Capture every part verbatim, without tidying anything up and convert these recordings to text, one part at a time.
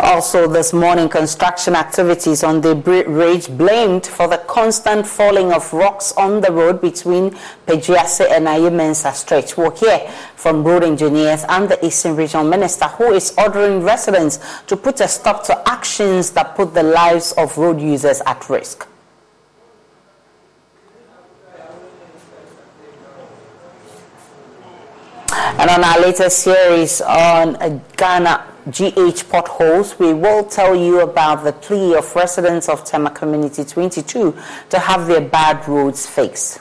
Also this morning, construction activities on the bridge blamed for the constant falling of rocks on the road between Pejiase and Ayimensah stretch. We'll hear from road engineers and the Eastern Regional Minister, who is ordering residents to put a stop to actions that put the lives of road users at risk. And on our latest series on Ghana G H potholes, we will tell you about the plea of residents of Tema Community twenty-two to have their bad roads fixed.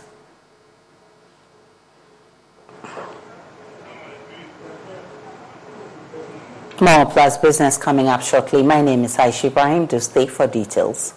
More Plus Business coming up shortly. My name is Ayesha Bryan. Do stay for details.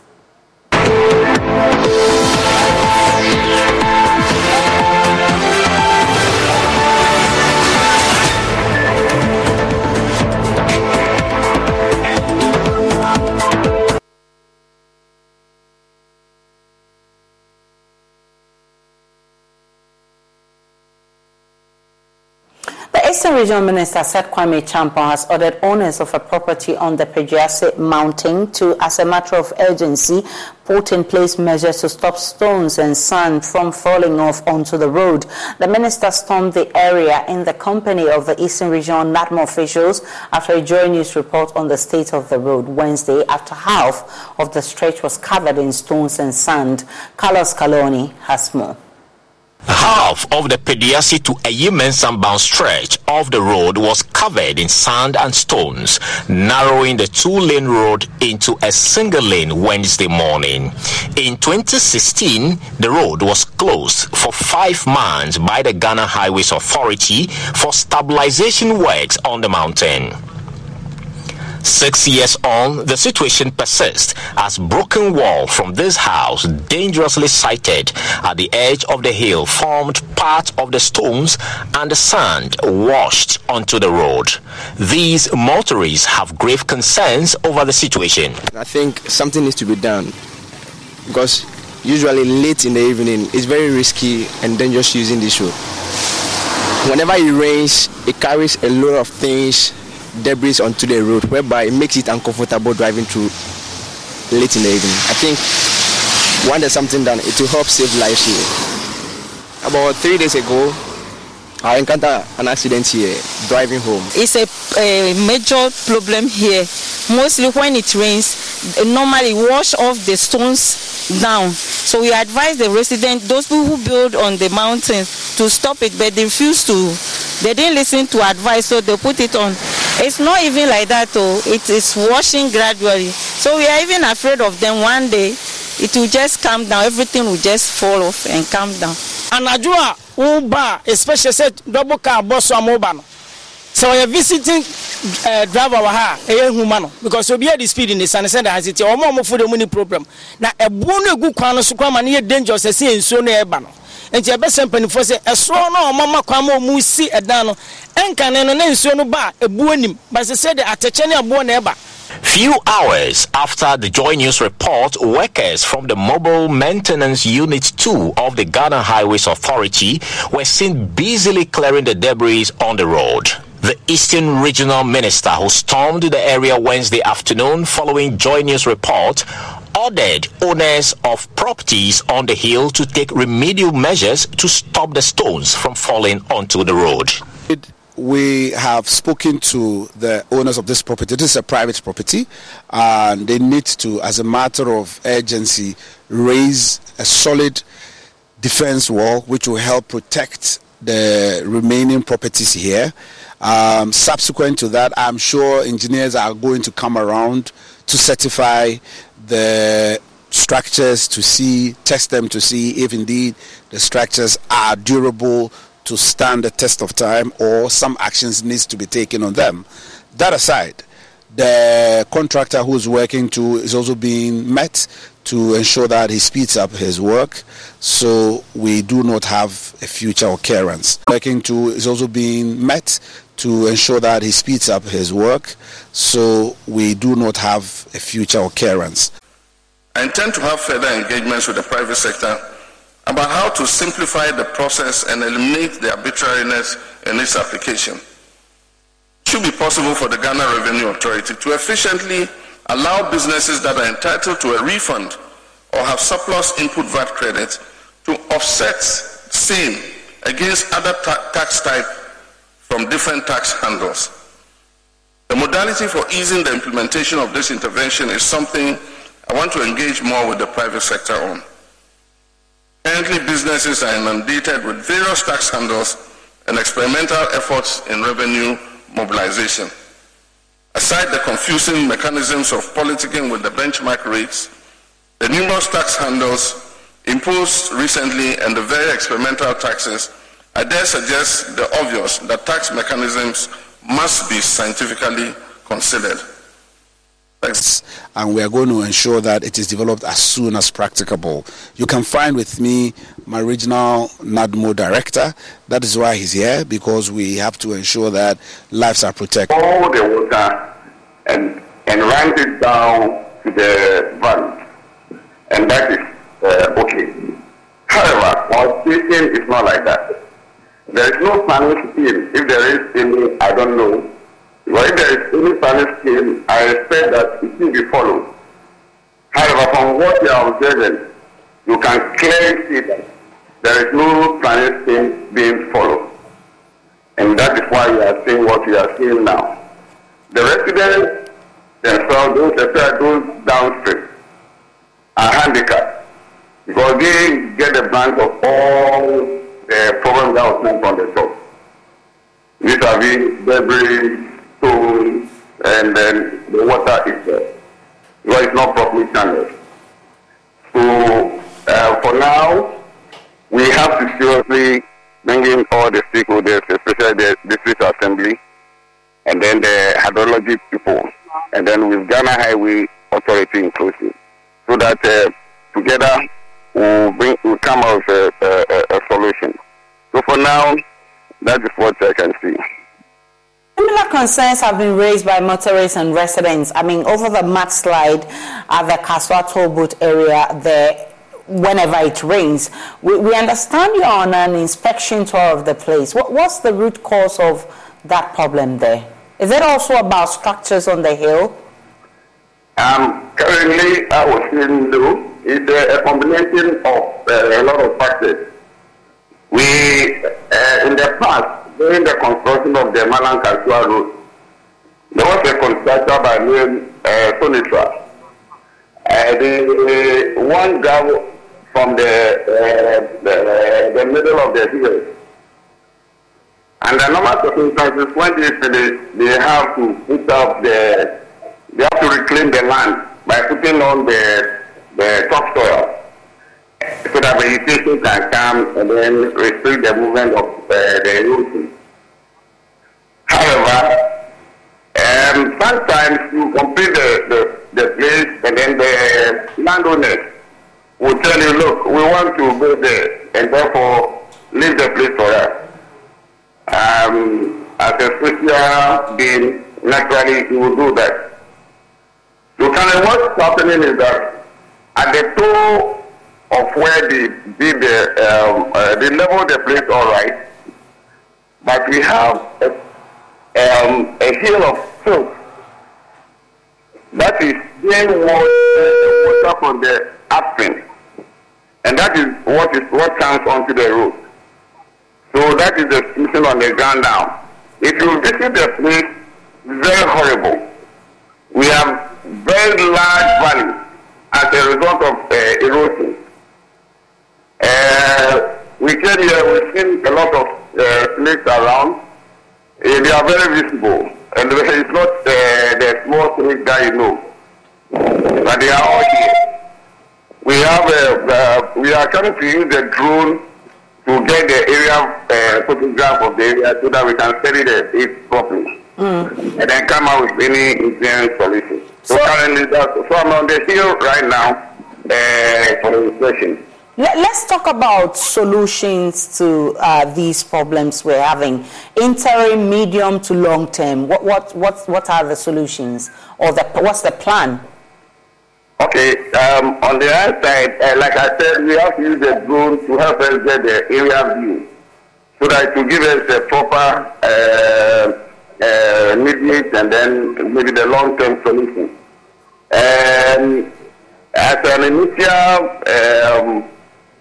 Eastern Regional Minister Seth Kwame Champon has ordered owners of a property on the Pejiase mountain to, as a matter of urgency, put in place measures to stop stones and sand from falling off onto the road. The minister stormed the area in the company of the Eastern Regional NADMO officials after a Joy News report on the state of the road Wednesday, after half of the stretch was covered in stones and sand. Carlos Caloni has more. Half of the Pejiase to Ayimensah bound stretch of the road was covered in sand and stones, narrowing the two-lane road into a single lane Wednesday morning. In twenty sixteen, the road was closed for five months by the Ghana Highways Authority for stabilization works on the mountain. Six years on, the situation persists as broken wall from this house, dangerously sited at the edge of the hill, formed part of the stones and the sand washed onto the road. These motorists have grave concerns over the situation. I think something needs to be done, because usually late in the evening, it's very risky and dangerous using this road. Whenever it rains, it carries a lot of things, debris onto the road, whereby it makes it uncomfortable driving through late in the evening. I think when there's something done, it will help save lives here. About three days ago, I encountered an accident here driving home. It's a, a major problem here. Mostly when it rains, it normally wash off the stones down. So we advise the residents, those people who build on the mountains, to stop it, but they refuse to. They didn't listen to advice, so they put it on. It's not even like that, though. It is washing gradually. So we are even afraid of them. One day, it will just come down. Everything will just fall off and come down. And I do a Uber, especially said double car bus or mobile. So we are visiting uh, driver our a human, because we be at the speed in the sun. Said has it or more for the money problem. Now a bono good corner so come and hear dangerous as in so near Bano. And your best company for say a strong or mamma quamo musi a dano and can no so no bar a buonim, but they said at a channel born ever. Few hours after the Joy News report, workers from the Mobile Maintenance Unit two of the Ghana Highways Authority were seen busily clearing the debris on the road. The Eastern Regional Minister, who stormed the area Wednesday afternoon following Joy News report, ordered owners of properties on the hill to take remedial measures to stop the stones from falling onto the road. It we have spoken to the owners of this property. This is a private property, and they need to, as a matter of urgency, raise a solid defense wall which will help protect the remaining properties here. Um, subsequent to that, I'm sure engineers are going to come around to certify the structures, to see, test them to see if indeed the structures are durable to stand the test of time, or some actions needs to be taken on them. That aside, the contractor who's working to is also being met to ensure that he speeds up his work, so we do not have a future occurrence. Working to is also being met to ensure that he speeds up his work, so we do not have a future occurrence. I intend to have further engagements with the private sector about how to simplify the process and eliminate the arbitrariness in its application. It should be possible for the Ghana Revenue Authority to efficiently allow businesses that are entitled to a refund or have surplus input V A T credit to offset same against other ta- tax type from different tax handles. The modality for easing the implementation of this intervention is something I want to engage more with the private sector on. Currently, businesses are inundated with various tax handles and experimental efforts in revenue mobilization. Aside the confusing mechanisms of politicking with the benchmark rates, the numerous tax handles imposed recently and the very experimental taxes, I dare suggest the obvious that tax mechanisms must be scientifically considered. Thanks. And we are going to ensure that it is developed as soon as practicable. You can find with me my regional NADMO director. That is why he's here, because we have to ensure that lives are protected. All the water and and run it down to the bank, and that is uh, okay. However, our situation is not like that. There is no planning scheme. If there is any, I don't know. If there is any planning scheme, I expect that it will be followed. However, from what you are observing, you can clearly see that there is no planning scheme being followed. And that is why we are seeing what we are seeing now. The residents themselves, those, those downstream, are handicapped because they get the brunt of all the problems that was from the top. These are the debris, so, and then the water is there. Well, it's not properly channeled. So, uh, for now, we have to seriously bring in all the stakeholders, especially the district assembly, and then the hydrology people, and then with Ghana Highway Authority inclusive, so that uh, together we'll, bring, we'll come out with a, a, a solution. So, for now, that is what I can see. Similar concerns have been raised by motorists and residents. I mean, over the mudslide at the Kaswa toll booth area there, whenever it rains. We, we understand you're on an inspection tour of the place. What, what's the root cause of that problem there? Is it also about structures on the hill? Um, currently, I was in the It's a combination of uh, a lot of factors. We, uh, in the past, during the construction of the Malang Kasua Road, there was a contractor by name uh, Sonitra. Uh, the uh, one gravel from the, uh, the the middle of the hill, and the normal circumstances when they finish, they have to put up the they have to reclaim the land by putting on the the topsoil, so that vegetation can come and then restrict the movement of uh, the erosion. However, um, sometimes you complete the, the, the place and then the landowners will tell you, look, we want to go there and therefore leave the place for us. Um, as a social being, naturally you will do that. So kind of what's happening is that at the two of where they did the, um, uh, they leveled the place all right, but we have a, um, a hill of silt that is being water from the upstream, and that is what is what comes onto the road. So that is the situation on the ground now. If you visit the place, very horrible. We have very large valleys as a result of uh, erosion. Uh, we came here, we've seen a lot of uh, lakes around. Uh, they are very visible. And it's not uh, the small snake that you know. But they are all here. We have uh, uh, we are trying to use the drone to get the area uh, photograph of the area so that we can study the, it properly. Mm. And then come out with any engineering solution. So, so currently, that's, so I'm on the field right now uh, for the inspection. Let, let's talk about solutions to uh, these problems we're having. Interim, medium to long term. What what what what are the solutions, or the what's the plan? Okay. Um, on the other side, uh, like I said, we have to use the drone to help us get the area view, so that to give us the proper. Uh, Uh, mid-mid and then maybe the long-term solution. And as an initial um,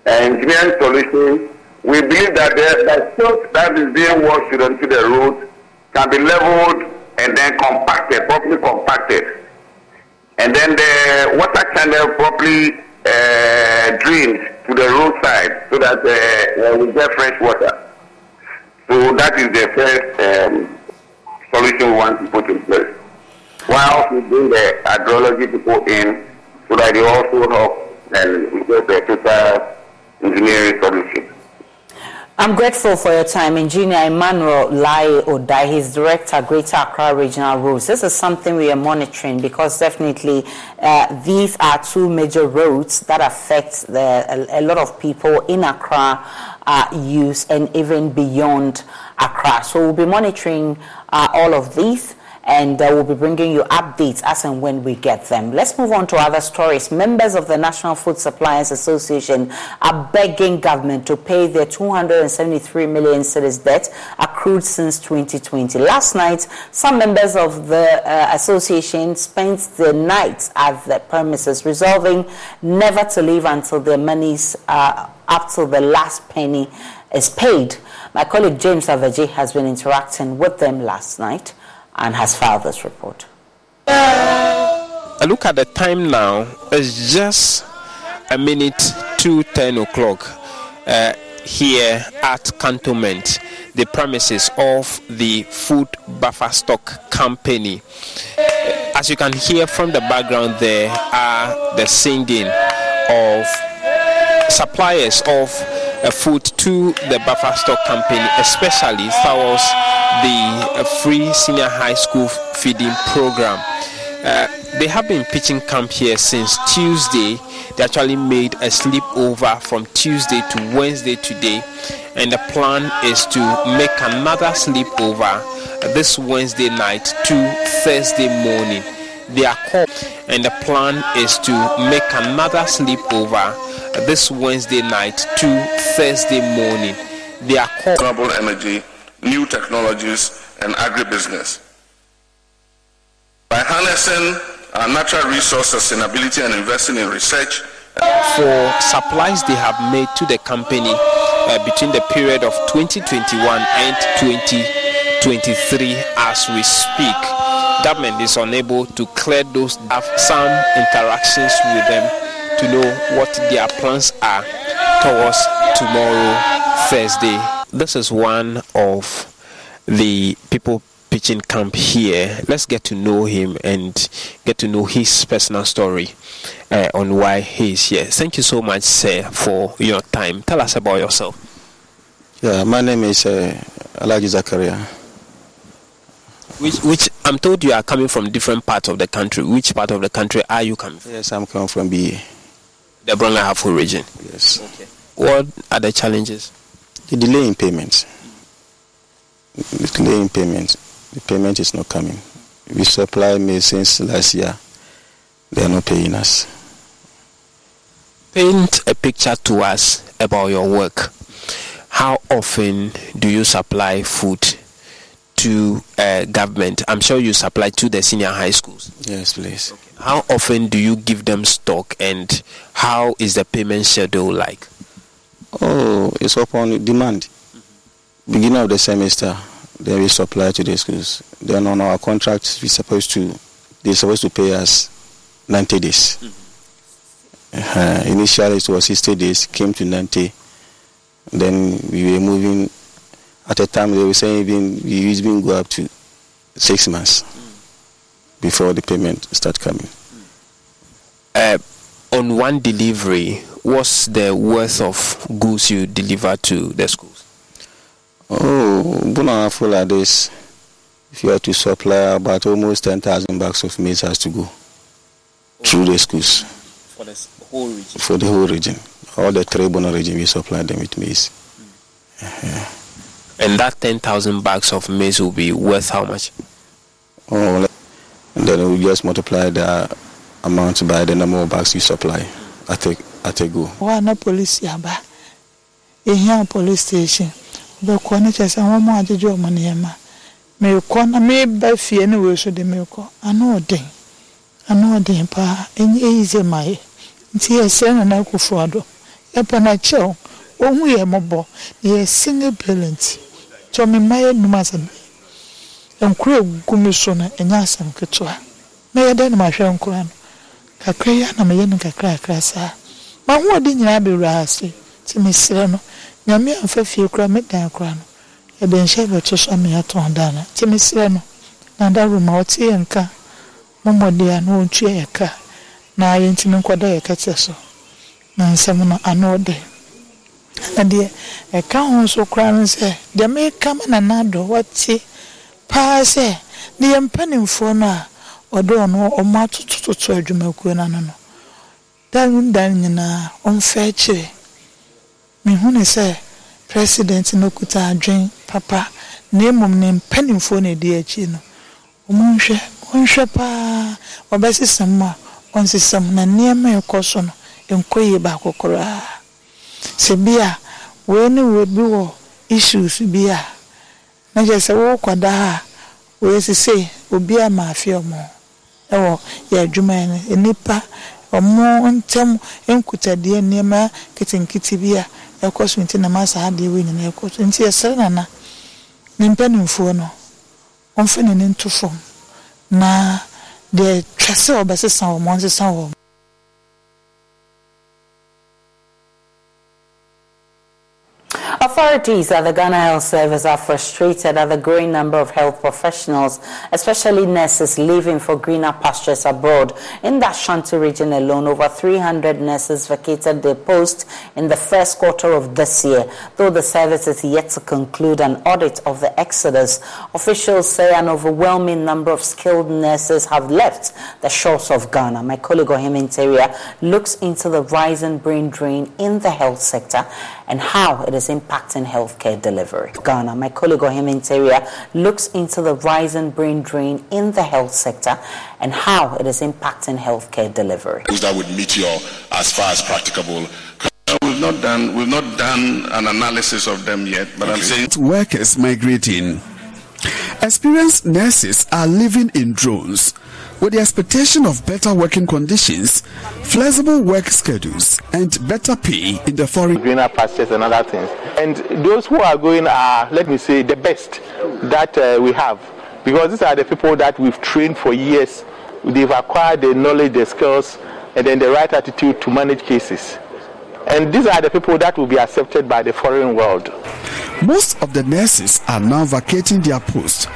engineering solution, we believe that the, the silt that is being washed onto the road can be leveled and then compacted, properly compacted. And then the water channel properly uh, drained to the roadside so that uh, we get fresh water. So that is the first um, solution we want to put in place. While we bring the hydrology people in, so that they also help and get the total engineering solution. I'm grateful for your time, Engineer Emmanuel Lai Odai. He's Director, Greater Accra Regional Roads. This is something we are monitoring because definitely uh, these are two major roads that affect the, a, a lot of people in Accra uh, use and even beyond Accra. So we'll be monitoring uh, all of these. And uh, we'll be bringing you updates as and when we get them. Let's move on to other stories. Members of the National Food Suppliers Association are begging government to pay their two hundred seventy-three million cedis debt accrued since twenty twenty. Last night, some members of the uh, association spent the night at the premises, resolving never to leave until their monies are up till the last penny is paid. My colleague James Avaji has been interacting with them last night and has filed this report. I look at the time now, it's just a minute to ten o'clock uh, here at Cantonment, the premises of the Food Buffer Stock Company. As you can hear from the background, there are the singing of suppliers of uh, food to the Buffer Stock Company, especially towards the uh, free senior high school feeding program. Uh, they have been pitching camp here since Tuesday. They actually made a sleepover from Tuesday to Wednesday today, and the plan is to make another sleepover this Wednesday night to Thursday morning. They are called, and the plan is to make another sleepover this Wednesday night to Thursday morning. They are called Global Energy, New Technologies, and Agribusiness. By harnessing our natural resource sustainability and investing in research. For supplies they have made to the company uh, between the period of twenty twenty-one and twenty twenty-three as we speak, government is unable to clear those, have some interactions with them to know what their plans are towards tomorrow, Thursday. This is one of the people pitching camp here. Let's get to know him and get to know his personal story uh, on why he is here. Thank you so much, sir, for your time. Tell us about yourself. Yeah, my name is uh, Alhaji Zakaria. Which, which I'm told you are coming from different parts of the country. Which part of the country are you coming from? Yes, I'm coming from B A. The Brunei Halfway region. Yes. Okay. What are the challenges? The delay in payments. The delay in payments. The payment is not coming. We supply maize since last year. They are not paying us. Paint a picture to us about your work. How often do you supply food to uh, government? I'm sure you supply to the senior high schools. Yes, please. Okay. How often do you give them stock, and how is the payment schedule like? Oh, it's upon demand. Mm-hmm. Beginning of the semester, there is supply to the schools. Then on our contract, we supposed to they're supposed to pay us ninety days. Mm-hmm. uh, initially it was sixty days, came to ninety. Then we were moving. At the time they were saying even we even go up to six months mm. before the payment start coming. Mm. Uh, on one delivery, what's the worth of goods you deliver to the schools? Oh, Buna full like this. If you have to supply about almost ten thousand bags of maize has to go oh. through the schools. For the whole region? For the whole region. All the three Borno region, we supply them with maize. Mm. Uh-huh. And that ten thousand bags of maize will be worth how much? Oh, and then we just multiply the amount by the number of bags you supply. I take, I take go. Why not police yamba? Here police station. The corner just a woman at the job money. May corner may buy fee anyway, so they may call. I know a thing. I know a thing, pa. In easy my tears, send an uncle for a upon a chill. Oh, we are mobile. They are single parents. Tommy Maya Numasan and Crew Gumisona and Yasam Ketua. May I then my friend Cran? Cacrean, I'm a young cacrasa. But what did you be rasty? Timmy Sereno, Yammy and Fair Cram at Dan Cran. A Ben Shaver to Sammy at Tondana, Timmy Sereno, Nanda Rumoti and Car, Mamma dear, no chair car. Now I intimate Quadia Catsasso. Now someone I know them. And the account so crying, say, they may come and another what say, Pa say, they am penning for now, or don't know, or matter to try to milk when I know. Then, then, you know, unfair cheer. Me, honey, say, President no kuta drink, Papa, name of name penning for a dear chino. Monsieur, Monsieur, Pa, or Bessie Summer, on some near my cousin, and quay back or cry. Sebia, when we would do issues, be a not just a walk or da, where she say, would be a mafia more. Oh, yeah, Juman, a nipper, or more on Tom, and could a dear near my kitten kitty beer, a course within a master had the winning a course, and see a serena, nimpen for no, on fanning into form. Na, the trusser of Bessie Sound, Monster Sound. Authorities at the Ghana Health Service are frustrated at the growing number of health professionals, especially nurses, leaving for greener pastures abroad. In the Ashanti region alone, over three hundred nurses vacated their post in the first quarter of this year, though the service is yet to conclude an audit of the exodus. Officials say an overwhelming number of skilled nurses have left the shores of Ghana. My colleague Ohemen Teria looks into the rising brain drain in the health sector and how it is impacting in healthcare delivery. Ghana, my colleague Ohemen Teria looks into the rising brain drain in the health sector and how it is impacting healthcare delivery. That would meet your as far as practicable. We've not done, we've not done an analysis of them yet, but okay. I'm saying workers migrating. Experienced nurses are living in drones with the expectation of better working conditions, flexible work schedules, and better pay in the foreign. Greener pastures and other things. And those who are going are, let me say, the best that uh, we have. Because these are the people that we've trained for years. They've acquired the knowledge, the skills, and then the right attitude to manage cases. And these are the people that will be accepted by the foreign world. Most of the nurses are now vacating their posts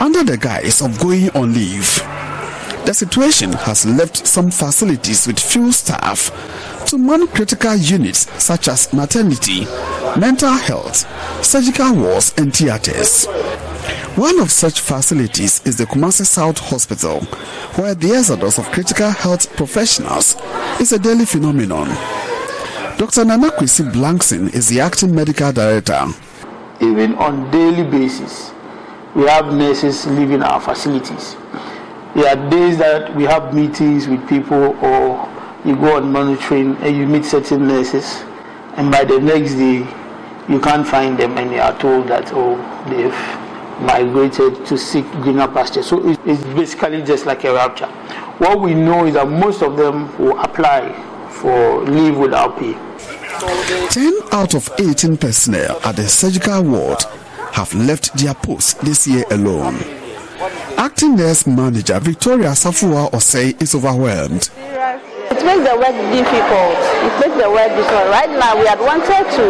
under the guise of going on leave. The situation has left some facilities with few staff to man critical units such as maternity, mental health, surgical wards and theatres. One of such facilities is the Kumasi South Hospital, where the exodus of critical health professionals is a daily phenomenon. Doctor Nana Kwisi Blankson is the acting medical director. Even on daily basis, we have nurses leaving our facilities. There are days that we have meetings with people, or you go on monitoring and you meet certain nurses, and by the next day, you can't find them, and you are told that oh, they've migrated to seek greener pasture. So it's basically just like a rapture. What we know is that most of them will apply for leave without pay. ten out of eighteen personnel at the surgical ward have left their posts this year alone. Acting nurse manager Victoria Safua Osei is overwhelmed. It makes the work difficult. It makes the work difficult. Right now, we had wanted to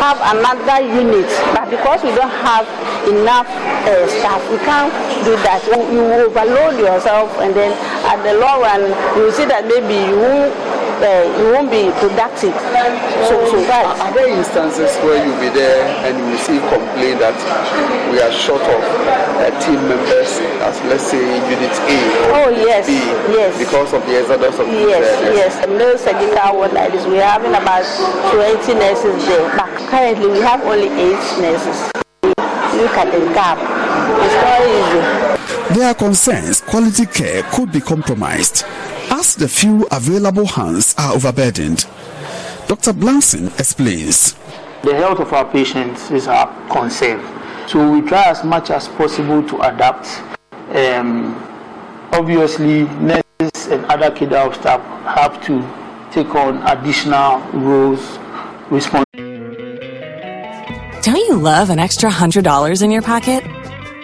have another unit, but because we don't have enough uh, staff, we can't do that. You will overload yourself, and then at the long run, you will see that maybe you won't, uh, you won't be productive. So, so that. Are there instances where you'll be there and you will see complaint that we are short of uh, team members, as let's say Unit A or oh, Unit yes, B, yes. because of the exodus of yes. the Yes, yes. No surgical ward like this. We are having about twenty nurses there. But currently, we have only eight nurses. Look at the gap. It's not easy. There are concerns quality care could be compromised as the few available hands are overburdened. Doctor Blankson explains. The health of our patients is our concern. So we try as much as possible to adapt. Um, obviously, nurses and other cadre staff have to take on additional roles, responsibilities. Don't you love an extra one hundred dollars in your pocket?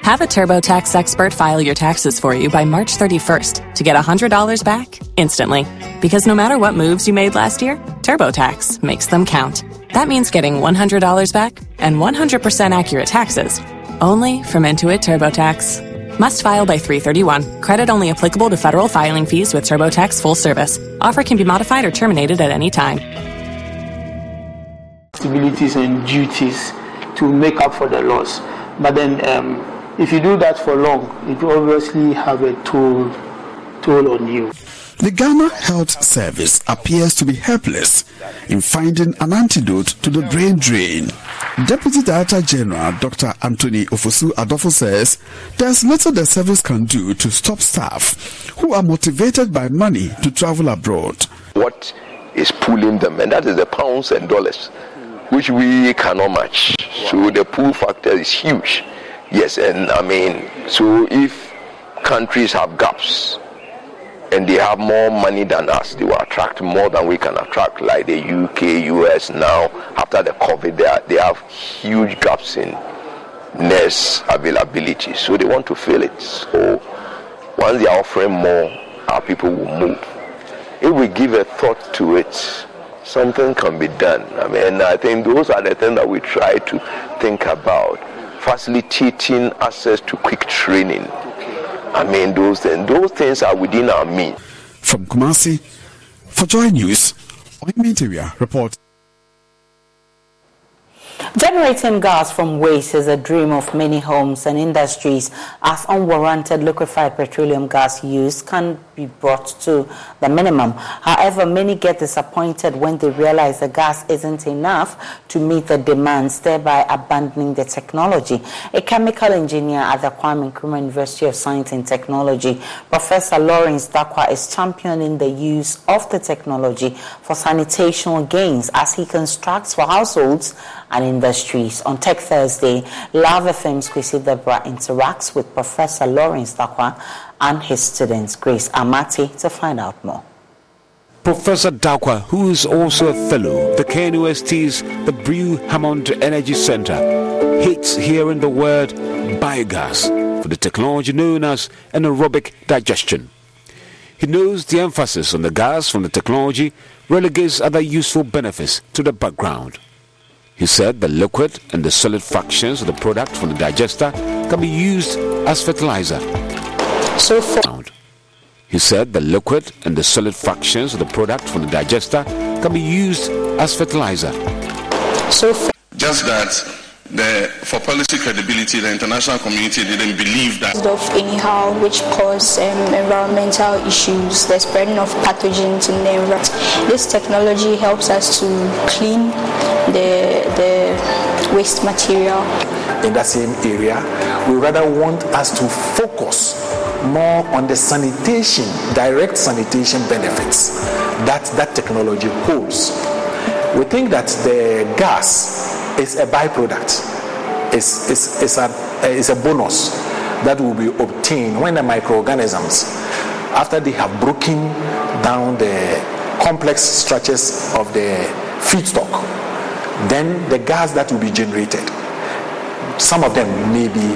Have a TurboTax expert file your taxes for you by March thirty-first to get one hundred dollars back instantly. Because no matter what moves you made last year, TurboTax makes them count. That means getting one hundred dollars back and one hundred percent accurate taxes only from Intuit TurboTax. Must file by three thirty-one. Credit only applicable to federal filing fees with TurboTax full service. Offer can be modified or terminated at any time. Responsibilities and duties to make up for the loss. But then um, if you do that for long, it will obviously have a toll, toll on you. The Ghana Health Service appears to be helpless in finding an antidote to the brain drain. Deputy Director General Doctor Anthony Ofosu-Adolfo says there's little the service can do to stop staff who are motivated by money to travel abroad. What is pulling them, and that is the pounds and dollars, which we cannot match. So the pull factor is huge. Yes, and I mean, so if countries have gaps, and they have more money than us, they will attract more than we can attract, like the U K, U S now. After the COVID, they, are, they have huge gaps in nurse availability, so they want to fill it. So once they are offering more, our people will move. If we give a thought to it, something can be done. I mean, I think those are the things that we try to think about. Facilitating access to quick training. I mean, those things, those things are within our means. From Kumasi, for Joy News, Ayimensah report. Generating gas from waste is a dream of many homes and industries, as unwarranted liquefied petroleum gas use can be brought to the minimum. However, many get disappointed when they realize the gas isn't enough to meet the demands, thereby abandoning the technology. A chemical engineer at the Kwame Nkrumah University of Science and Technology, Professor Lawrence Darkwah, is championing the use of the technology for sanitational gains as he constructs for households and industries. On Tech Thursday, Love F M's Kwesi Debra interacts with Professor Lawrence Darkwah and his students. Grace Amati to find out more. Professor Darkwah, who is also a fellow, the K N U S T's the Brew Hammond Energy Center, hates hearing the word biogas for the technology known as anaerobic digestion. He knows the emphasis on the gas from the technology relegates other useful benefits to the background. He said the liquid and the solid fractions of the product from the digester can be used as fertilizer. So far, he said the liquid and the solid fractions of the product from the digester can be used as fertilizer. So far, just that. The, for policy credibility, the international community didn't believe that. Of anyhow, which cause um, environmental issues, the spreading of pathogens in the environment. This technology helps us to clean the the waste material. In that same area, we rather want us to focus more on the sanitation, direct sanitation benefits that that technology holds. We think that the gas is a byproduct, it's, it's, it's, a, it's a bonus that will be obtained when the microorganisms, after they have broken down the complex structures of the feedstock, then the gas that will be generated some of them may be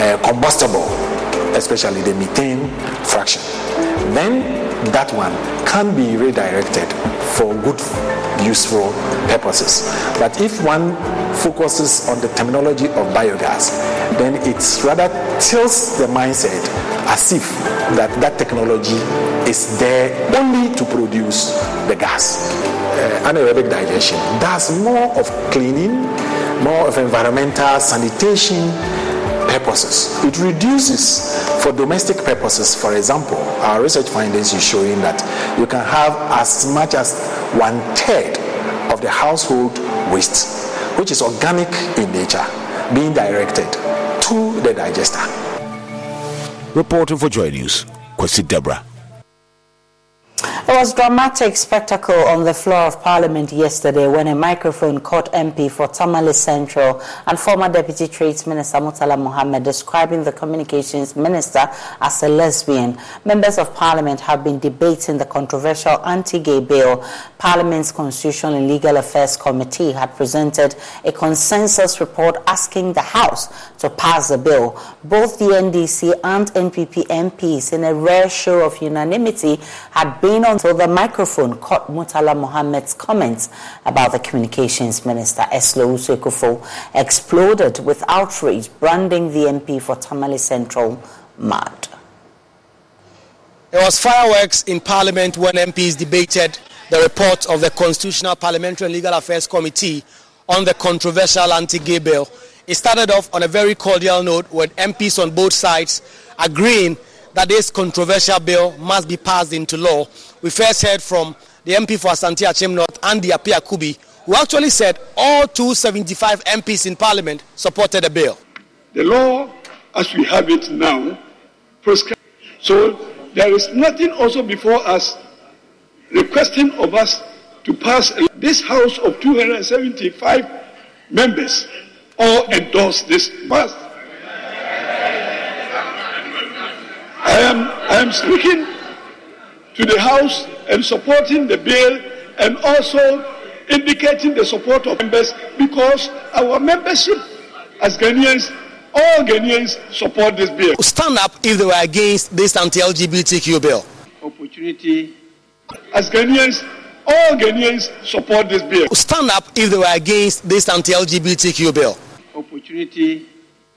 uh, combustible, especially the methane fraction. Then that one can be redirected for good, useful purposes. But if one focuses on the terminology of biogas, then it rather tilts the mindset as if that that technology is there only to produce the gas. Uh, anaerobic digestion does more of cleaning, more of environmental sanitation purposes. It reduces for domestic purposes. For example, our research findings is showing that you can have as much as one third of the household waste, which is organic in nature, being directed to the digester. Reporting for Joy News, Kwesi Deborah. There was dramatic spectacle on the floor of Parliament yesterday when a microphone caught M P for Tamale Central and former Deputy Trades Minister Mutala Mohammed describing the Communications Minister as a lesbian. Members of Parliament have been debating the controversial anti-gay bill. Parliament's Constitutional and Legal Affairs Committee had presented a consensus report asking the House to pass the bill. Both the N D C and N P P M Ps, in a rare show of unanimity, had been on. So the microphone caught Mutala Mohammed's comments about the Communications Minister. Ursula Owusu-Ekuful exploded with outrage, branding the M P for Tamale Central mad. There was fireworks in Parliament when M Ps debated the report of the Constitutional Parliamentary and Legal Affairs Committee on the controversial anti-gay bill. It started off on a very cordial note with M Ps on both sides agreeing that this controversial bill must be passed into law. We first heard from the M P for Asante Achem North, Andy Appiah Kubi, who actually said all two hundred seventy-five M Ps in Parliament supported the bill. The law, as we have it now, prescribes. So there is nothing also before us requesting of us to pass this House of two hundred seventy-five members or endorse this pass. I am, I am speaking to the House and supporting the bill and also indicating the support of members, because our membership as Ghanaians, all Ghanaians support this bill. Stand up if they were against this anti-L G B T Q bill. Opportunity. As Ghanaians, all Ghanaians support this bill. Stand up if they were against this anti-L G B T Q bill. Opportunity.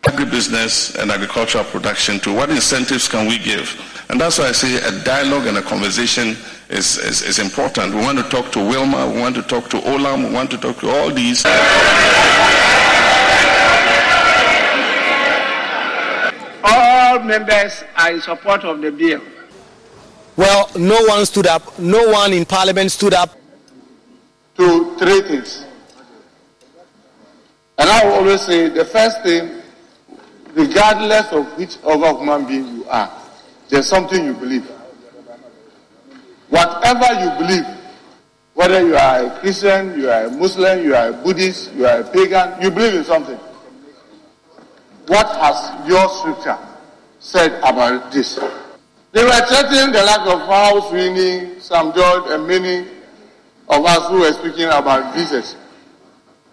Agribusiness and agricultural production, to what incentives can we give? And that's why I say a dialogue and a conversation is, is, is important. We want to talk to Wilma, we want to talk to Olam, we want to talk to all these. All members are in support of the bill. Well, no one stood up. No one in Parliament stood up. To three things. And I will always say the first thing, regardless of which other human being you are, there's something you believe. Whatever you believe, whether you are a Christian, you are a Muslim, you are a Buddhist, you are a pagan, you believe in something. What has your scripture said about this? They were threatening the lack of house, Winnie, Sam George, and many of us who were speaking about visas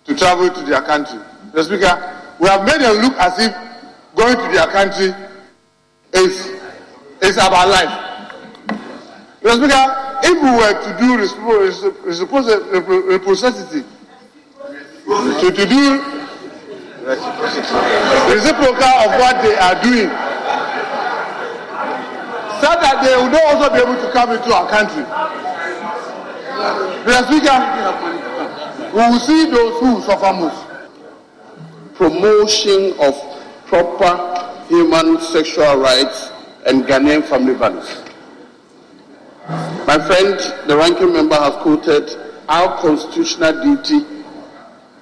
to travel to their country. The Speaker, we have made them look as if going to their country is, is about life. Because if we were to do reciprocity, to, to do reciprocal of what they are doing, so that they would not also be able to come into our country. Because we, can, we will see those who suffer most. Promotion of proper human sexual rights and Ghanaian family values. My friend, the ranking member, has quoted our constitutional duty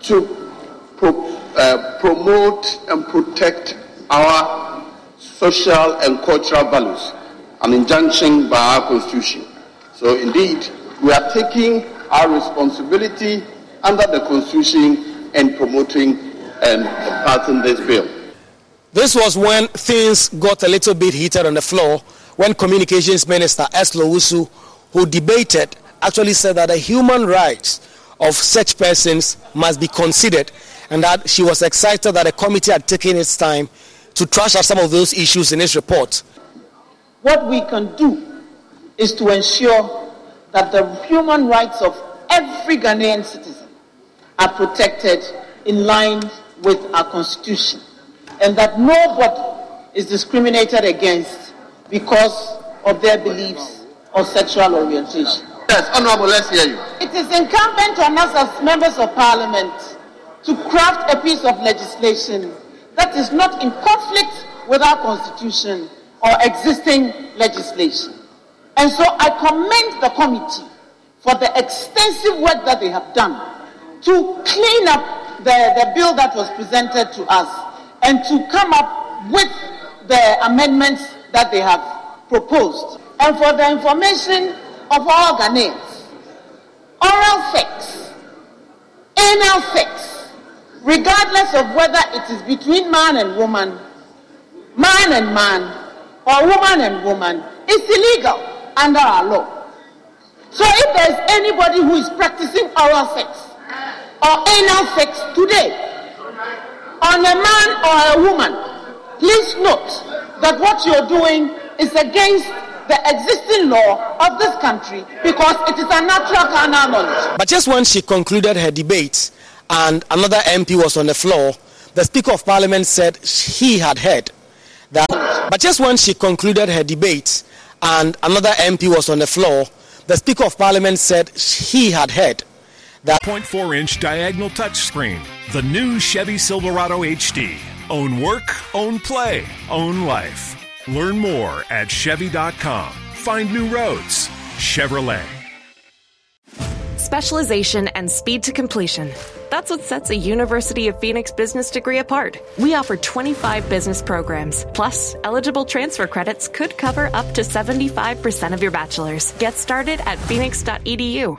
to pro- uh, promote and protect our social and cultural values, an injunction by our constitution. So indeed, we are taking our responsibility under the constitution and promoting and passing this bill. This was when things got a little bit heated on the floor, when Communications Minister Ursula Owusu, who debated, actually said that the human rights of such persons must be considered, and that she was excited that the committee had taken its time to trash out some of those issues in its report. What we can do is to ensure that the human rights of every Ghanaian citizen are protected in line with our constitution, and that nobody is discriminated against because of their beliefs or sexual orientation. Yes, Honourable, let's hear you. It is incumbent on us as members of Parliament to craft a piece of legislation that is not in conflict with our constitution or existing legislation. And so I commend the committee for the extensive work that they have done to clean up the, the bill that was presented to us and to come up with the amendments that they have proposed. And for the information of all Ghanaians, oral sex, anal sex, regardless of whether it is between man and woman, man and man, or woman and woman, is illegal under our law. So if there is anybody who is practicing oral sex or anal sex today on a man or a woman, please note that what you're doing is against the existing law of this country, because it is a natural carnal knowledge. But just when she concluded her debate and another M P was on the floor, the Speaker of Parliament said he had heard that. But just when she concluded her debate and another M P was on the floor, the Speaker of Parliament said he had heard that. zero point four inch diagonal touchscreen, the new Chevy Silverado H D. Own work, own play, own life. Learn more at Chevy dot com. Find new roads. Chevrolet. Specialization and speed to completion. That's what sets a University of Phoenix business degree apart. We offer twenty-five business programs. Plus, eligible transfer credits could cover up to seventy-five percent of your bachelor's. Get started at phoenix dot e d u.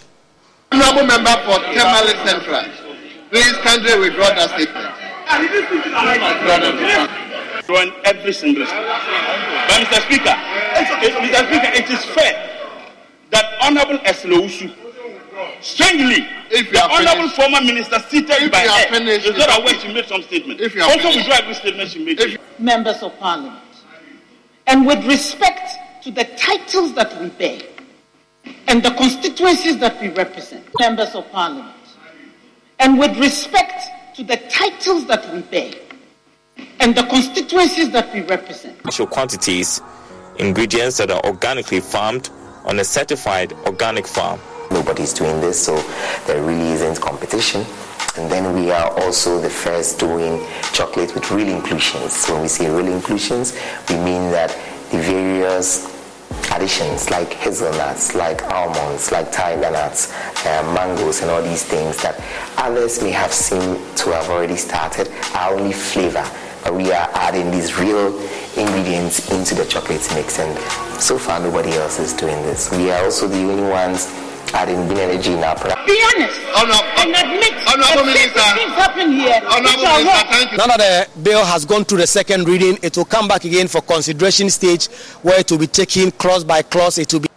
Honorable member for Tamale Central, please kindly withdraw that statement. Withdraw every single statement. But Mister Speaker, it, Mister Speaker, it is fair that Honorable Eslosu, strangely, if you the Honorable finished, former minister seated by her, finished, is not aware she made some statement. If you also finished, withdraw every statement she made. If members of Parliament, and with respect to the titles that we bear, and the constituencies that we represent, members of Parliament, and with respect to the titles that we bear, and the constituencies that we represent. Natural quantities, ingredients that are organically farmed on a certified organic farm. Nobody's doing this, so there really isn't competition. And then we are also the first doing chocolate with real inclusions. When we say real inclusions, we mean that the various additions like hazelnuts, like almonds, like tiger nuts, uh, mangoes, and all these things that others may have seen to have already started our only flavor, but we are adding these real ingredients into the chocolate mix, and so far nobody else is doing this. We are also the only ones adding green energy in our product. Be honest, oh, no. and admit oh, no. the things happen here. Oh, no. Minister, now that the bill has gone through the second reading, it will come back again for consideration stage, where it will be taken clause by clause. It will be.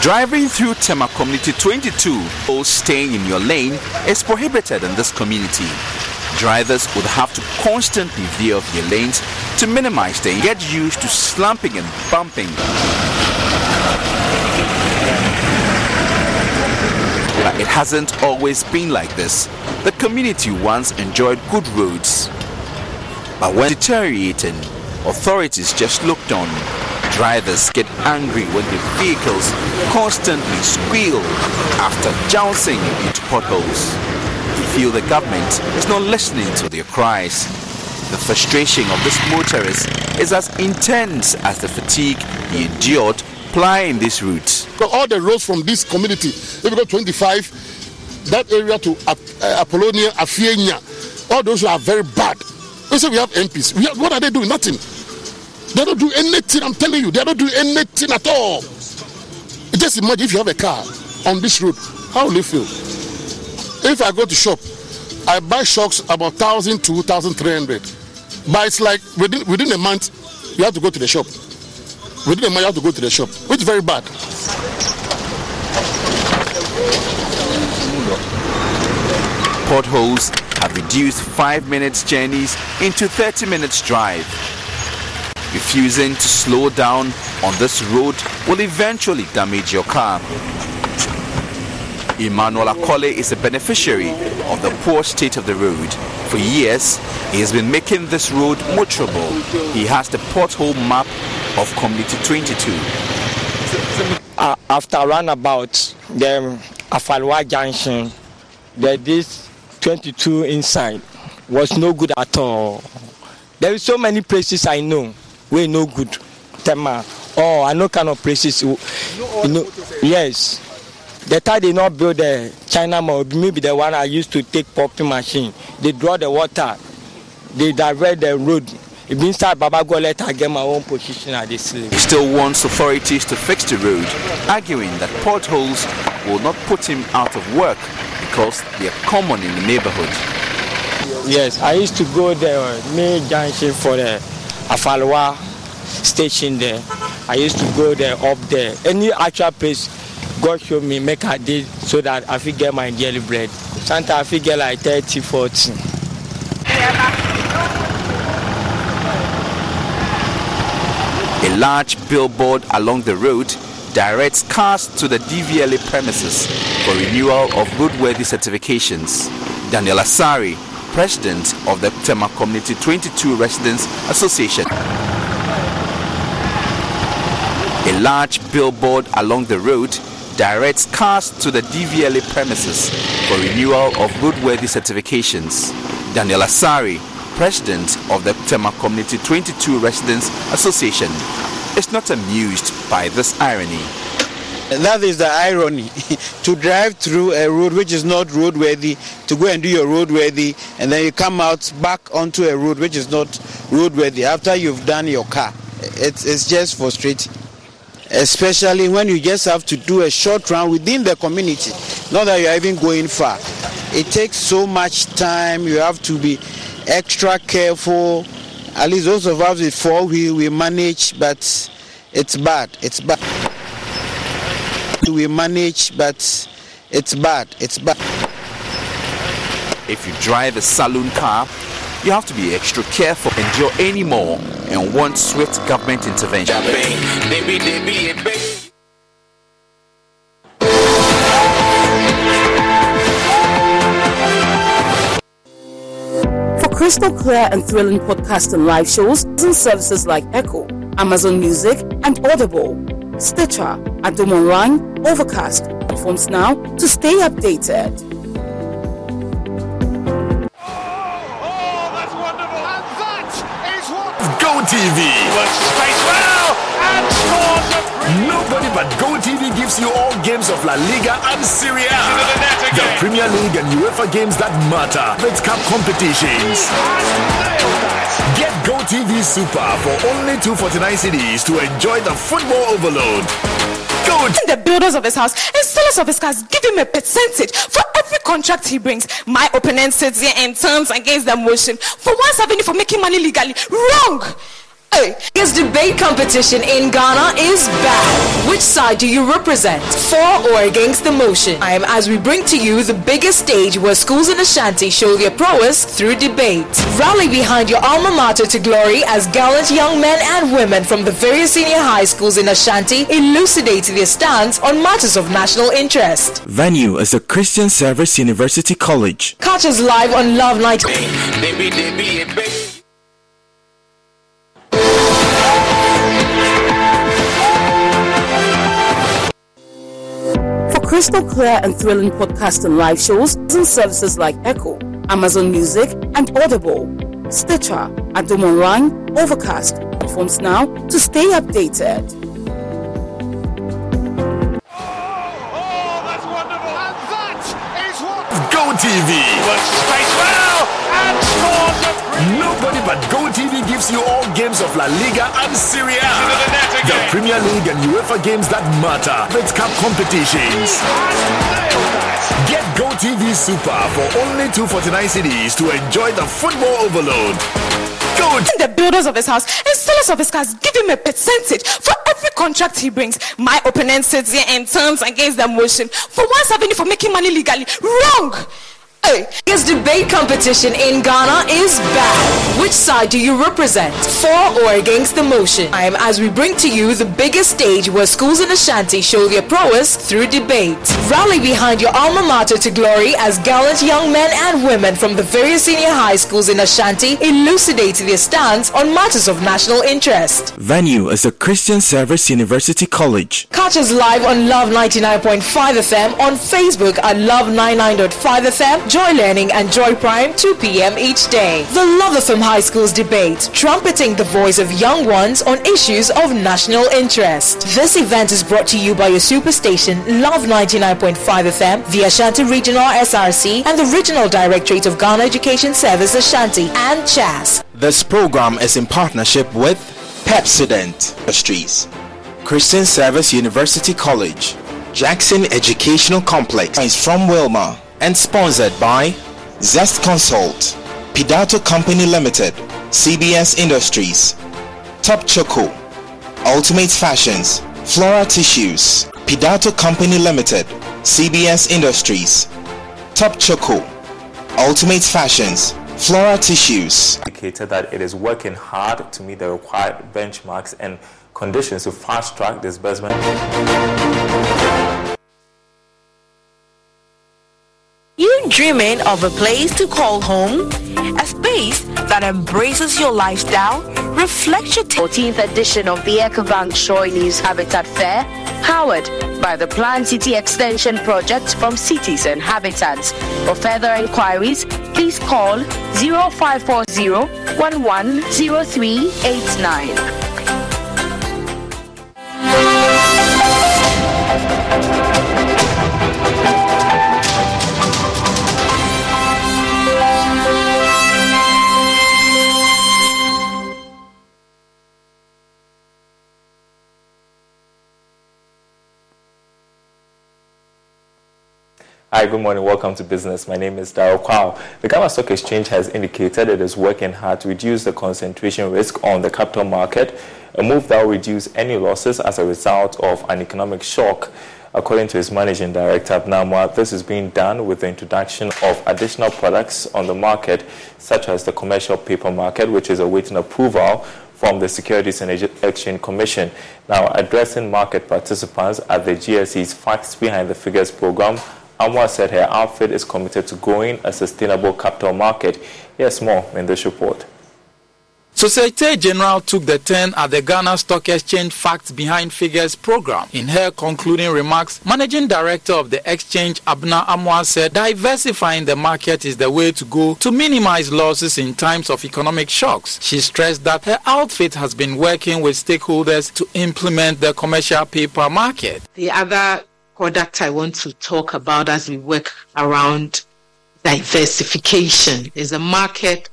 Driving through Tema Community twenty-two or staying in your lane is prohibited in this community. Drivers would have to constantly veer off their lanes to minimize them. Get used to slumping and bumping. But it hasn't always been like this. The community once enjoyed good roads. But when deteriorating, authorities just looked on. Drivers get angry when the vehicles constantly squeal after jouncing into potholes. They feel the government is not listening to their cries. The frustration of this motorist is as intense as the fatigue he endured plying this route. All the roads from this community, if you go twenty-five, that area to Apollonia, Afienia, all those are very bad. They say we have M Ps. We have, what are they doing? Nothing. They don't do anything, I'm telling you. They don't do anything at all. Just imagine if you have a car on this road, how will you feel? If I go to shop, I buy shocks about one thousand to one thousand three hundred. But it's like within, within a month, you have to go to the shop. Within a month, you have to go to the shop, which is very bad. Potholes have reduced five minutes journeys into thirty minutes drive. Refusing to slow down on this road will eventually damage your car. Emmanuel Akole is a beneficiary of the poor state of the road. For years, he has been making this road motorable. He has the pothole map of Community twenty-two. Uh, after roundabout, the Afalwa Junction, there this twenty-two inside was no good at all. There is so many places I know where no good. Tema, oh, I know kind of places. You know, you know, yes. The time they not build the China Mall, maybe the one I used to take popping machine. They draw the water. They direct the road. It means that Baba Golet, I get my own position at this level. He still wants authorities to fix the road, arguing that potholes will not put him out of work because they are common in the neighborhood. Yes, I used to go there, main junction for the Afalwa station there. I used to go there, up there. Any actual place God showed me, make I did so that I could get my daily bread. Sometimes I could get like thirty, forty. A large billboard along the road directs cars to the D V L A premises for renewal of roadworthy certifications. Daniel Asari, president of the Tema Community twenty-two Residents Association. A large billboard along the road directs cars to the D V L A premises for renewal of roadworthy certifications. Daniel Asari, president of the Tema Community twenty-two Residents Association, is not amused by this irony. That is the irony, to drive through a road which is not roadworthy, to go and do your roadworthy, and then you come out back onto a road which is not roadworthy after you've done your car. It's, it's just frustrating, especially when you just have to do a short run within the community, not that you're even going far. It takes so much time, you have to be extra careful. At least those of us with four-wheel, we manage, but it's bad, it's bad. We manage, but it's bad, it's bad. If you drive a saloon car, you have to be extra careful, endure any more, and want swift government intervention. For crystal clear and thrilling podcast and live shows, using services like Echo, Amazon Music, and Audible, Stitcher, Adom Online, Overcast, platforms now to stay updated. T V. Nobody but GoTV gives you all games of La Liga and Serie A, the Premier League and UEFA games that matter, Red Cup competitions. Get GoTV Super for only two hundred forty-nine cedis to enjoy the football overload. Go to the builders of his house and sellers of his cars, give him a percentage for every contract he brings. My opponent sits here and turns against the motion for one seventy for making money legally. Wrong! Because debate competition in Ghana is back. Which side do you represent? For or against the motion? I'm as we bring to you the biggest stage where schools in Ashanti show their prowess through debate. Rally behind your alma mater to glory as gallant young men and women from the various senior high schools in Ashanti elucidate their stance on matters of national interest. Venue is the Christian Service University College. Catch us live on Love Night. Baby, baby, baby. Crystal clear and thrilling podcast and live shows using services like Echo, Amazon Music, and Audible, Stitcher, Adom Online, Overcast, platforms now to stay updated. Oh, oh, that's wonderful! And that is what GoTV works space well and scores a free. Nobody but GoTV gives you all games of La Liga and Serie A. The Premier League and UEFA games that matter. It's cup competitions. Get GoTV Super for only two hundred forty-nine cedis to enjoy the football overload. Go to the builders of his house and sellers of his cars, give him a percentage for every contract he brings. My opponent sits here and turns against the motion for one hundred seventy for making money legally. Wrong. Because debate competition in Ghana is back. Which side do you represent? For or against the motion? I am as we bring to you the biggest stage where schools in Ashanti show their prowess through debate. Rally behind your alma mater to glory as gallant young men and women from the various senior high schools in Ashanti elucidate their stance on matters of national interest. Venue is the Christian Service University College. Catch us live on Love ninety-nine point five F M, on Facebook at Love ninety-nine point five F M. Joy Learning and Joy Prime, two p.m. each day. The Love F M High School's debate, trumpeting the voice of young ones on issues of national interest. This event is brought to you by your superstation, Love ninety-nine point five F M, the Ashanti Regional S R C, and the Regional Directorate of Ghana Education Service Ashanti and C H A S. This program is in partnership with Pepsodent Industries, Christian Service University College, Jackson Educational Complex, is from Wilmar, and sponsored by Zest Consult, Pidato Company Limited, C B S Industries, Top Choco, Ultimate Fashions, Flora Tissues, Pidato Company Limited, C B S Industries, Top Choco, Ultimate Fashions, Flora Tissues. Indicated that it is working hard to meet the required benchmarks and conditions to fast-track disbursement. You dreaming of a place to call home? A space that embraces your lifestyle, reflects your... T- fourteenth edition of the Ecobank Shoy News Habitat Fair, powered by the Plan City Extension Project from Cities and Habitats. For further inquiries, please call zero five four zero one one zero three eight nine. Hi, good morning. Welcome to Business. My name is Darkwah. The Ghana Stock Exchange has indicated it is working hard to reduce the concentration risk on the capital market, a move that will reduce any losses as a result of an economic shock. According to its managing director, Abena Amoah, this is being done with the introduction of additional products on the market, such as the commercial paper market, which is awaiting approval from the Securities and Exchange Commission. Now, addressing market participants at the G S E's Facts Behind the Figures program, Amoah said her outfit is committed to growing a sustainable capital market. Here's more in this report. Societe Generale took the turn at the Ghana Stock Exchange Facts Behind Figures program. In her concluding remarks, Managing Director of the Exchange, Abena Amoah, said diversifying the market is the way to go to minimize losses in times of economic shocks. She stressed that her outfit has been working with stakeholders to implement the commercial paper market. The other product I want to talk about as we work around diversification is a market.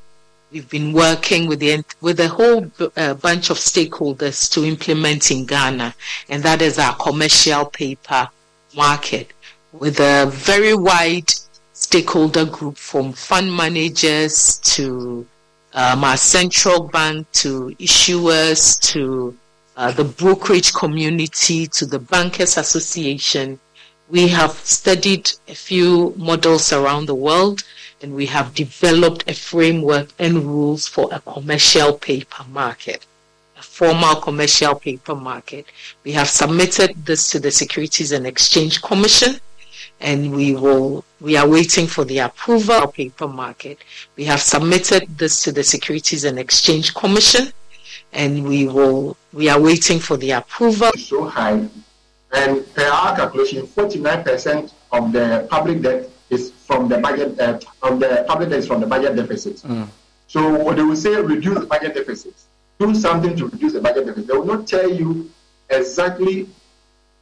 We've been working with the with a whole b- uh, bunch of stakeholders to implement in Ghana, and that is our commercial paper market, with a very wide stakeholder group, from fund managers to um, our central bank, to issuers, to uh, the brokerage community, to the Bankers Association. We have studied a few models around the world, and we have developed a framework and rules for a commercial paper market, a formal commercial paper market. We have submitted this to the Securities and Exchange Commission, and we will we are waiting for the approval of paper market. We have submitted this to the Securities and Exchange Commission, and we will we are waiting for the approval. It's so high, and per our calculation, forty-nine percent of the public debt is from the budget uh, of the public debt is from the budget deficit. Mm. So what they will say, reduce the budget deficit. Do something to reduce the budget deficit. They will not tell you exactly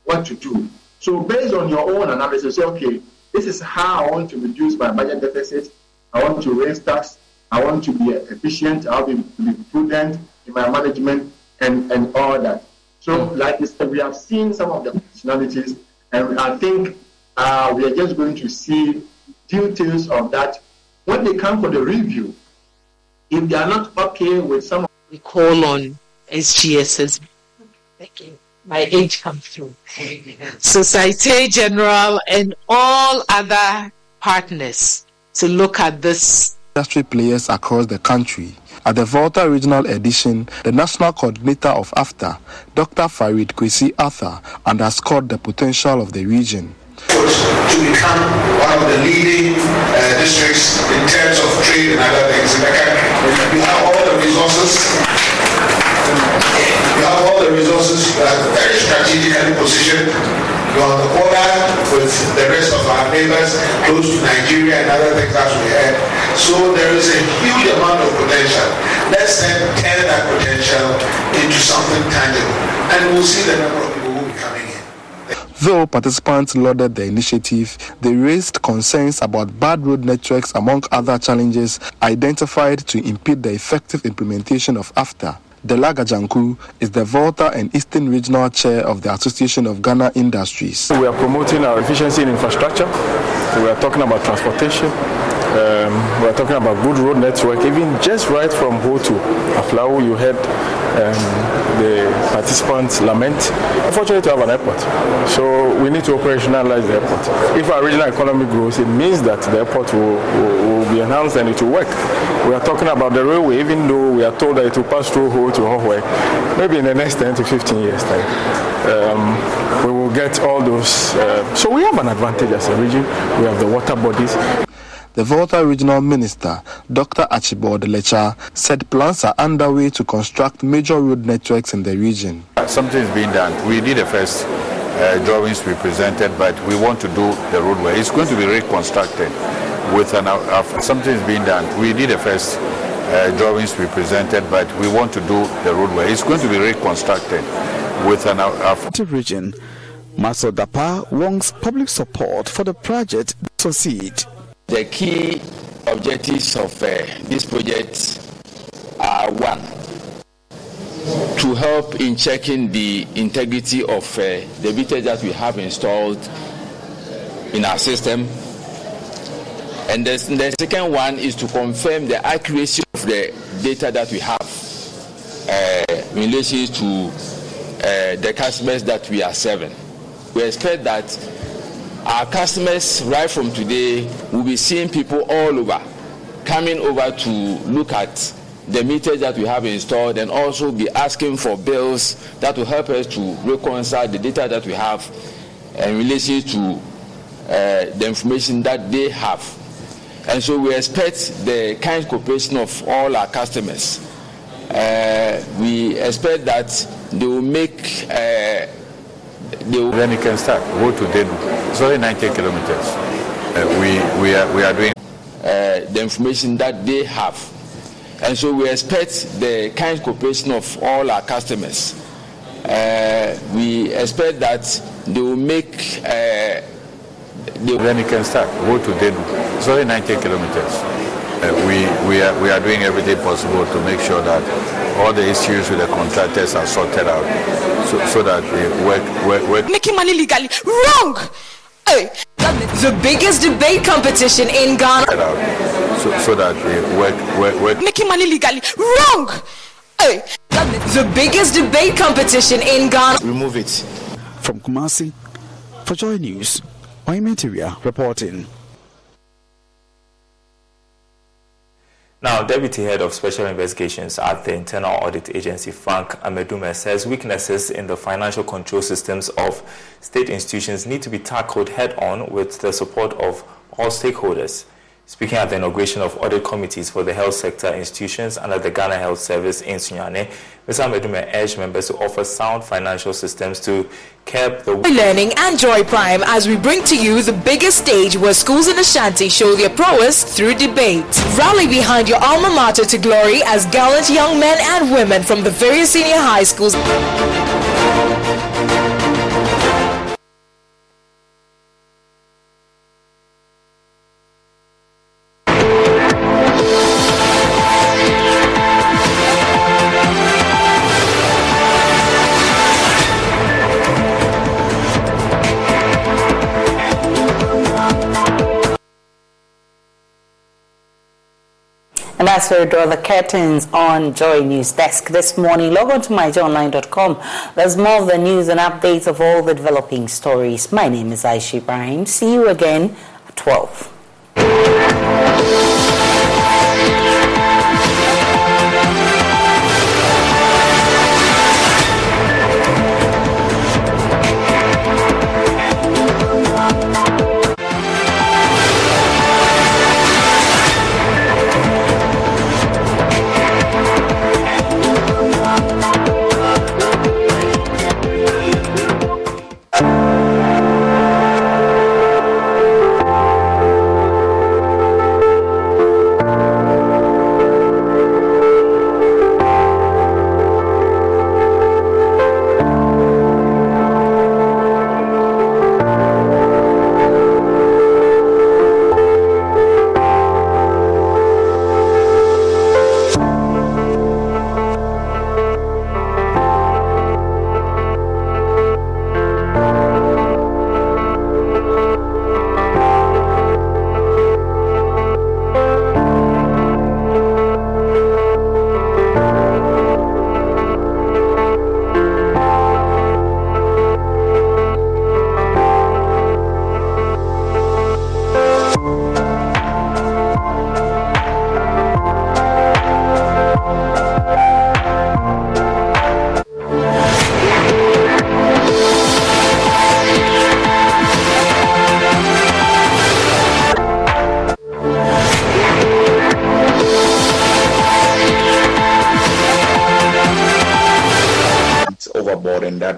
what to do. So based on your own analysis, say, okay, this is how I want to reduce my budget deficit. I want to raise tax. I want to be efficient. I'll be, be prudent in my management and, and all that. So like this, we have seen some of the functionalities, and I think uh, we are just going to see details of that when they come for the review. If they are not okay with some of we call on S G S S. Thank you. My age comes through. Societe Generale and all other partners to look at this. Industry players across the country. At the Volta Regional Edition, the National Coordinator of AFTA, Doctor Farid Kwesi Arthur, underscored the potential of the region. To become one of the leading uh, districts in terms of trade and other things in the country. We have all the resources. We have all the resources. We are very strategically positioned. We are on the border with the rest of our neighbors, close to Nigeria and other things as we had. So there is a huge amount of potential. Let's then turn that potential into something tangible, and we'll see the number of people who will be coming in. Though participants lauded the initiative, they raised concerns about bad road networks, among other challenges identified to impede the effective implementation of AFTA. Delaga Janku is the Volta and Eastern Regional Chair of the Association of Ghana Industries. We are promoting our efficiency in infrastructure. We are talking about transportation. Um, we are talking about good road network, even just right from Ho to Aflau. You heard um, the participants lament. Unfortunately, we have an airport, so we need to operationalize the airport. If our regional economy grows, it means that the airport will, will, will be enhanced and it will work. We are talking about the railway, even though we are told that it will pass through Ho to Hohwe, maybe in the next ten to fifteen years time, um, we will get all those. Uh, so we have an advantage as a region. We have the water bodies. The Volta Regional Minister, Doctor Achibode Lecha, said plans are underway to construct major road networks in the region. Something is being done. We did the first uh, drawings we presented, but we want to do the roadway. It's going to be reconstructed with an. Uh, something is being done. We did the first uh, drawings we presented, but we want to do the roadway. It's going to be reconstructed with an. Uh, region, Master Dapa wants public support for the project to succeed. The key objectives of uh, this project are one, to help in checking the integrity of uh, the meters that we have installed in our system, and the, the second one is to confirm the accuracy of the data that we have uh, in relation to uh, the customers that we are serving. We expect that our customers, right from today, will be seeing people all over, coming over to look at the meters that we have installed, and also be asking for bills that will help us to reconcile the data that we have in relation to uh, the information that they have. And so we expect the kind cooperation of all our customers. Uh, we expect that they will make... Uh, Then you can start. Go to Denu. It's only ninety kilometers. Uh, we we are we are doing uh, the information that they have, and so we expect the kind cooperation of all our customers. Uh, we expect that they will make. Uh, they then you can start. Go to Denu. It's only ninety kilometers. Uh, we we are we are doing everything possible to make sure that all the issues with the contractors are sorted out, so, so that they work, work, work. Making money legally wrong. The biggest debate competition in Ghana. so, so that they work, work, work. Making money legally. Wrong! Hey. The biggest debate competition in Ghana. Remove it. From Kumasi, for Joy News, Ayimensah reporting. Now, Deputy Head of Special Investigations at the Internal Audit Agency, Frank Amedume, says weaknesses in the financial control systems of state institutions need to be tackled head-on with the support of all stakeholders. Speaking at the inauguration of audit committees for the health sector institutions under the Ghana Health Service in Sunyane, Mister Amedume urged members to offer sound financial systems to curb the... Learning and Joy Prime as we bring to you the biggest stage where schools in Ashanti show their prowess through debate. Rally behind your alma mater to glory as gallant young men and women from the various senior high schools... And that's where we draw the curtains on Joy News Desk this morning. Log on to my joy online dot com. There's more of the news and updates of all the developing stories. My name is Ayesha Bryan. See you again at twelve.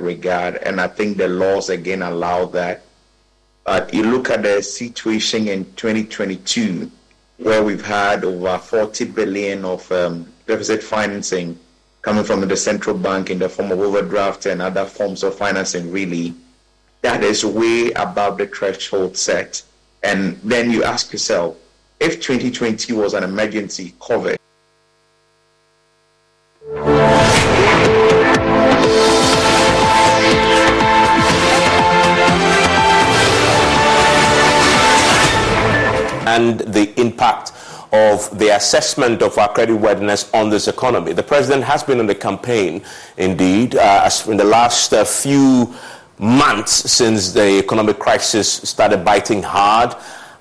Regard, and I think the laws again allow that. But you look at the situation in twenty twenty-two, where we've had over forty billion of um, deficit financing coming from the central bank in the form of overdraft and other forms of financing. Really, that is way above the threshold set. And then you ask yourself, if twenty twenty was an emergency COVID. And the impact of the assessment of our creditworthiness on this economy. The president has been on the campaign, indeed, uh, in the last uh, few months since the economic crisis started biting hard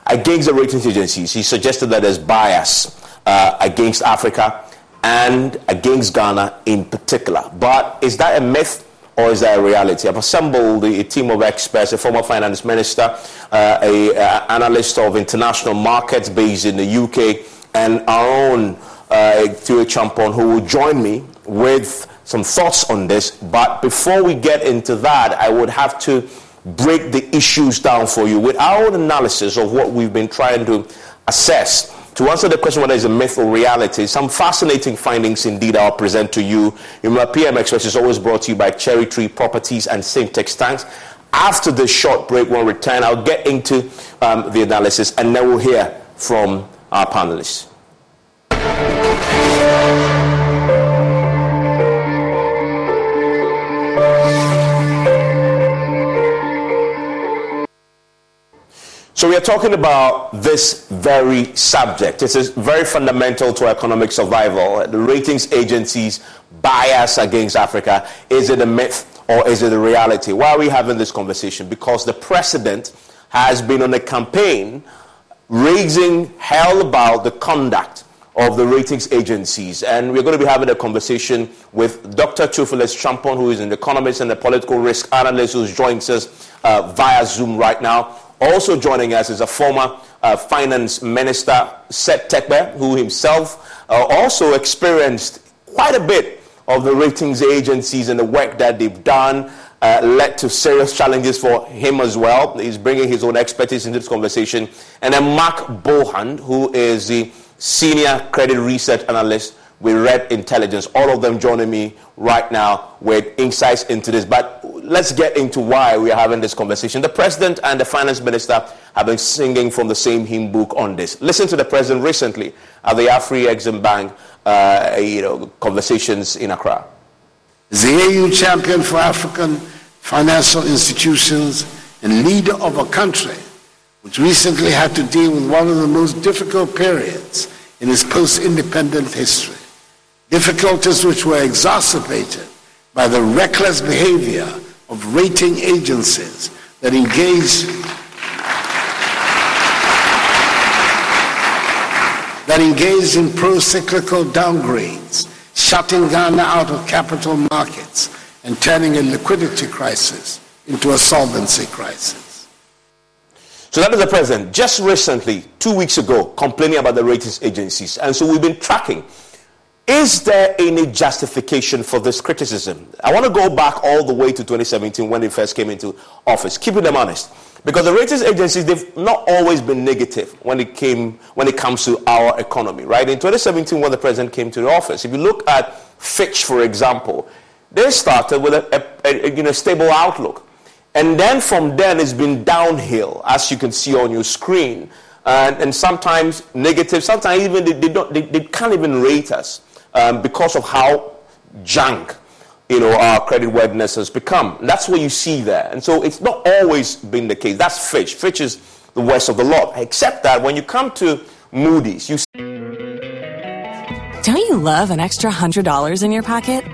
against the rating agencies. He suggested that there's bias uh, against Africa and against Ghana in particular. But is that a myth? Or is that a reality? I've assembled a team of experts, a former finance minister, uh, an uh, analyst of international markets based in the U K, and our own uh, Thierry Champon, who will join me with some thoughts on this. But before we get into that, I would have to break the issues down for you with our own analysis of what we've been trying to assess. To answer the question whether it's a myth or reality, some fascinating findings indeed I'll present to you. Remember, P M Express is always brought to you by Cherry Tree Properties and Syntex Tanks. After this short break, we'll return. I'll get into um, the analysis, and then we'll hear from our panelists. So we are talking about this very subject. This is very fundamental to economic survival. The ratings agencies bias against Africa. Is it a myth or is it a reality? Why are we having this conversation? Because the president has been on a campaign raising hell about the conduct of the ratings agencies. And we're going to be having a conversation with Doctor Thierry Champon, who is an economist and a political risk analyst, who joins us uh, via Zoom right now. Also joining us is a former uh, finance minister, Seth Tepper, who himself uh, also experienced quite a bit of the ratings agencies and the work that they've done. Uh, led to serious challenges for him as well. He's bringing his own expertise into this conversation. And then Mark Bohan, who is the senior credit research analyst with Red Intelligence. All of them joining me right now with insights into this. But let's get into why we are having this conversation. The president and the finance minister have been singing from the same hymn book on this. Listen to the president recently at the Afri Exim Bank uh, you know, conversations in Accra. The A U champion for African financial institutions and leader of a country which recently had to deal with one of the most difficult periods in its post-independent history. Difficulties which were exacerbated by the reckless behavior of rating agencies that engaged, that engaged in pro-cyclical downgrades, shutting Ghana out of capital markets and turning a liquidity crisis into a solvency crisis. So that is the president just recently, two weeks ago, complaining about the ratings agencies. And so we've been tracking. Is there any justification for this criticism? I want to go back all the way to twenty seventeen when they first came into office, keeping them honest. Because the ratings agencies, they've not always been negative when it came when it comes to our economy, right? In twenty seventeen, when the president came to the office, if you look at Fitch, for example, they started with a, a, a you know stable outlook. And then from then, it's been downhill, as you can see on your screen. And, and sometimes negative, sometimes even they, they, don't, they, they can't even rate us um, because of how junk you know, our creditworthiness has become. That's what you see there. And so it's not always been the case. That's Fitch. Fitch is the worst of the lot. Except that when you come to Moody's, you see... Don't you love an extra one hundred dollars in your pocket?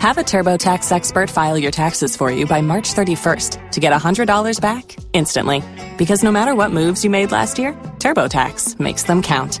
Have a TurboTax expert file your taxes for you by March thirty-first to get one hundred dollars back instantly. Because no matter what moves you made last year, TurboTax makes them count.